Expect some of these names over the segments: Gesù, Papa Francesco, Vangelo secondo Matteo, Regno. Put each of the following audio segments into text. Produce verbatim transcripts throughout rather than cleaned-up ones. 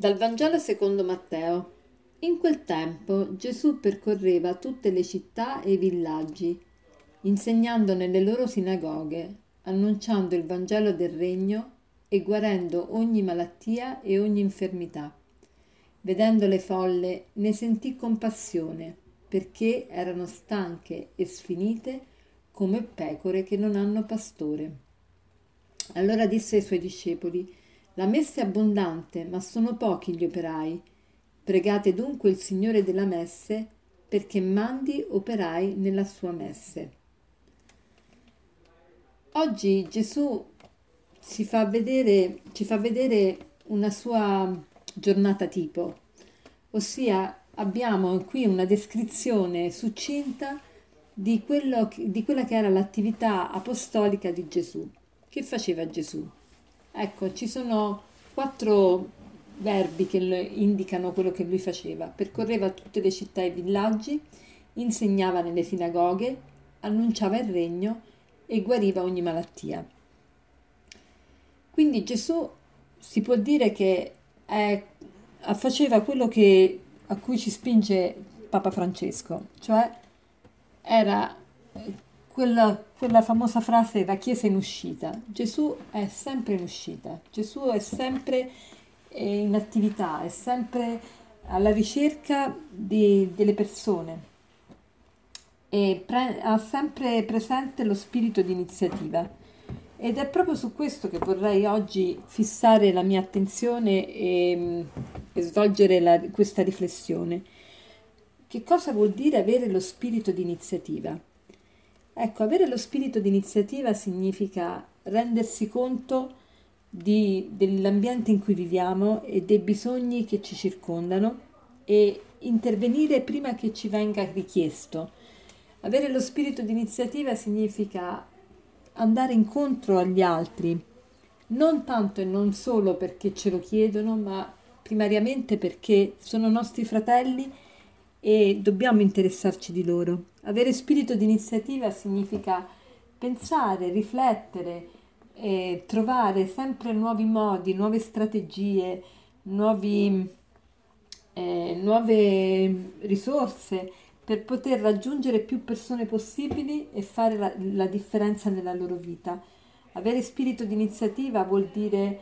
Dal Vangelo secondo Matteo. In quel tempo Gesù percorreva tutte le città e i villaggi, insegnando nelle loro sinagoghe, annunciando il Vangelo del Regno e guarendo ogni malattia e ogni infermità. Vedendo le folle ne sentì compassione, perché erano stanche e sfinite come pecore che non hanno pastore. Allora disse ai suoi discepoli: «La messa è abbondante, ma sono pochi gli operai. Pregate dunque il Signore della messe, perché mandi operai nella sua messe». Oggi Gesù si fa vedere, ci fa vedere una sua giornata tipo, ossia abbiamo qui una descrizione succinta di, quello, di quella che era l'attività apostolica di Gesù. Che faceva Gesù? Ecco, ci sono quattro verbi che indicano quello che lui faceva. Percorreva tutte le città e i villaggi, insegnava nelle sinagoghe, annunciava il regno e guariva ogni malattia. Quindi Gesù si può dire che è, faceva quello che, a cui ci spinge Papa Francesco, cioè era Quella, quella famosa frase «la Chiesa in uscita». Gesù è sempre in uscita, Gesù è sempre in attività, è sempre alla ricerca di, delle persone e pre, ha sempre presente lo spirito di iniziativa. Ed è proprio su questo che vorrei oggi fissare la mia attenzione e, e svolgere la, questa riflessione. Che cosa vuol dire avere lo spirito di iniziativa? Ecco, avere lo spirito di iniziativa significa rendersi conto di, dell'ambiente in cui viviamo e dei bisogni che ci circondano e intervenire prima che ci venga richiesto. Avere lo spirito di iniziativa significa andare incontro agli altri, non tanto e non solo perché ce lo chiedono, ma primariamente perché sono nostri fratelli e dobbiamo interessarci di loro. Avere spirito di iniziativa significa pensare, riflettere, eh, trovare sempre nuovi modi, nuove strategie, nuovi, eh, nuove risorse per poter raggiungere più persone possibili e fare la, la differenza nella loro vita. Avere spirito di iniziativa vuol dire eh,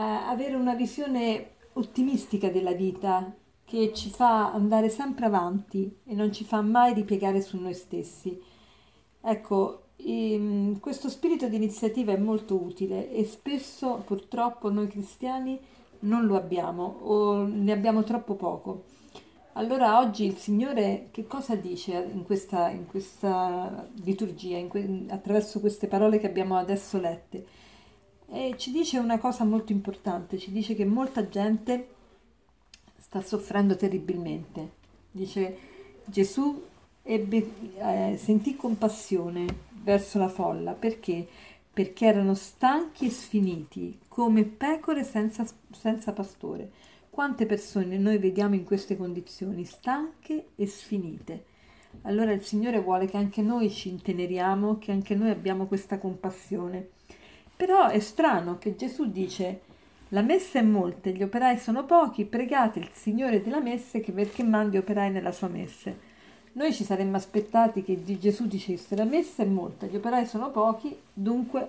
avere una visione ottimistica della vita, che ci fa andare sempre avanti e non ci fa mai ripiegare su noi stessi. Ecco, ehm, questo spirito di iniziativa è molto utile e spesso purtroppo noi cristiani non lo abbiamo o ne abbiamo troppo poco. Allora oggi il Signore che cosa dice in questa, in questa liturgia, in que- attraverso queste parole che abbiamo adesso lette? E ci dice una cosa molto importante, ci dice che molta gente sta soffrendo terribilmente. Dice Gesù ebbe, eh, sentì compassione verso la folla. Perché? Perché erano stanchi e sfiniti come pecore senza, senza pastore. Quante persone noi vediamo in queste condizioni, stanche e sfinite. Allora il Signore vuole che anche noi ci inteneriamo, che anche noi abbiamo questa compassione. Però è strano che Gesù dice: la messa è molta, gli operai sono pochi, pregate il Signore della messe che perché mandi operai nella sua messe. Noi ci saremmo aspettati che Gesù dicesse: la messa è molta, gli operai sono pochi, dunque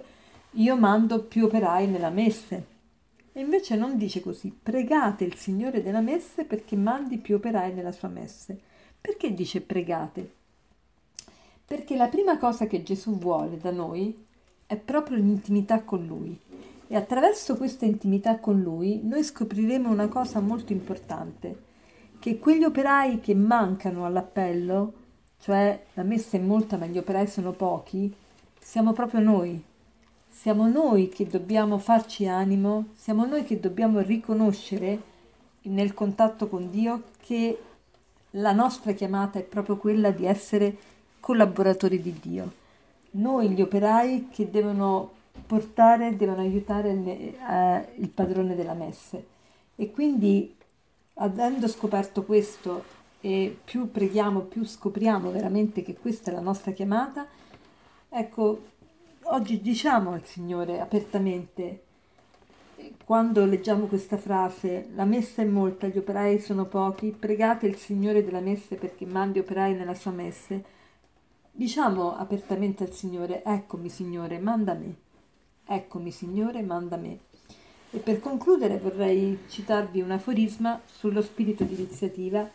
io mando più operai nella messe. E invece non dice così: pregate il Signore della messe perché mandi più operai nella sua messe. Perché dice pregate? Perché la prima cosa che Gesù vuole da noi è proprio l'intimità con Lui. E attraverso questa intimità con Lui noi scopriremo una cosa molto importante, che quegli operai che mancano all'appello, cioè la messa è molta ma gli operai sono pochi, siamo proprio noi, siamo noi che dobbiamo farci animo, siamo noi che dobbiamo riconoscere nel contatto con Dio che la nostra chiamata è proprio quella di essere collaboratori di Dio. Noi gli operai che devono portare, devono aiutare il, eh, il padrone della messe. E quindi, avendo scoperto questo, e più preghiamo più scopriamo veramente che questa è la nostra chiamata, ecco, oggi diciamo al Signore apertamente: Quando leggiamo questa frase, la messa è molta, gli operai sono pochi, pregate il Signore della messe perché mandi operai nella sua messe, diciamo apertamente al Signore: eccomi Signore, manda me, eccomi Signore, manda me. E per concludere vorrei citarvi un aforisma sullo spirito di iniziativa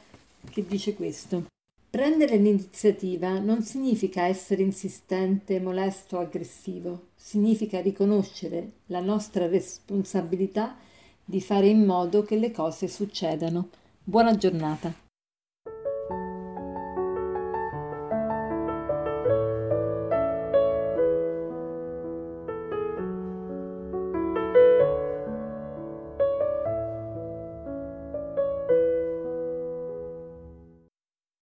che dice questo: prendere l'iniziativa non significa essere insistente, molesto o aggressivo, significa riconoscere la nostra responsabilità di fare in modo che le cose succedano. Buona giornata.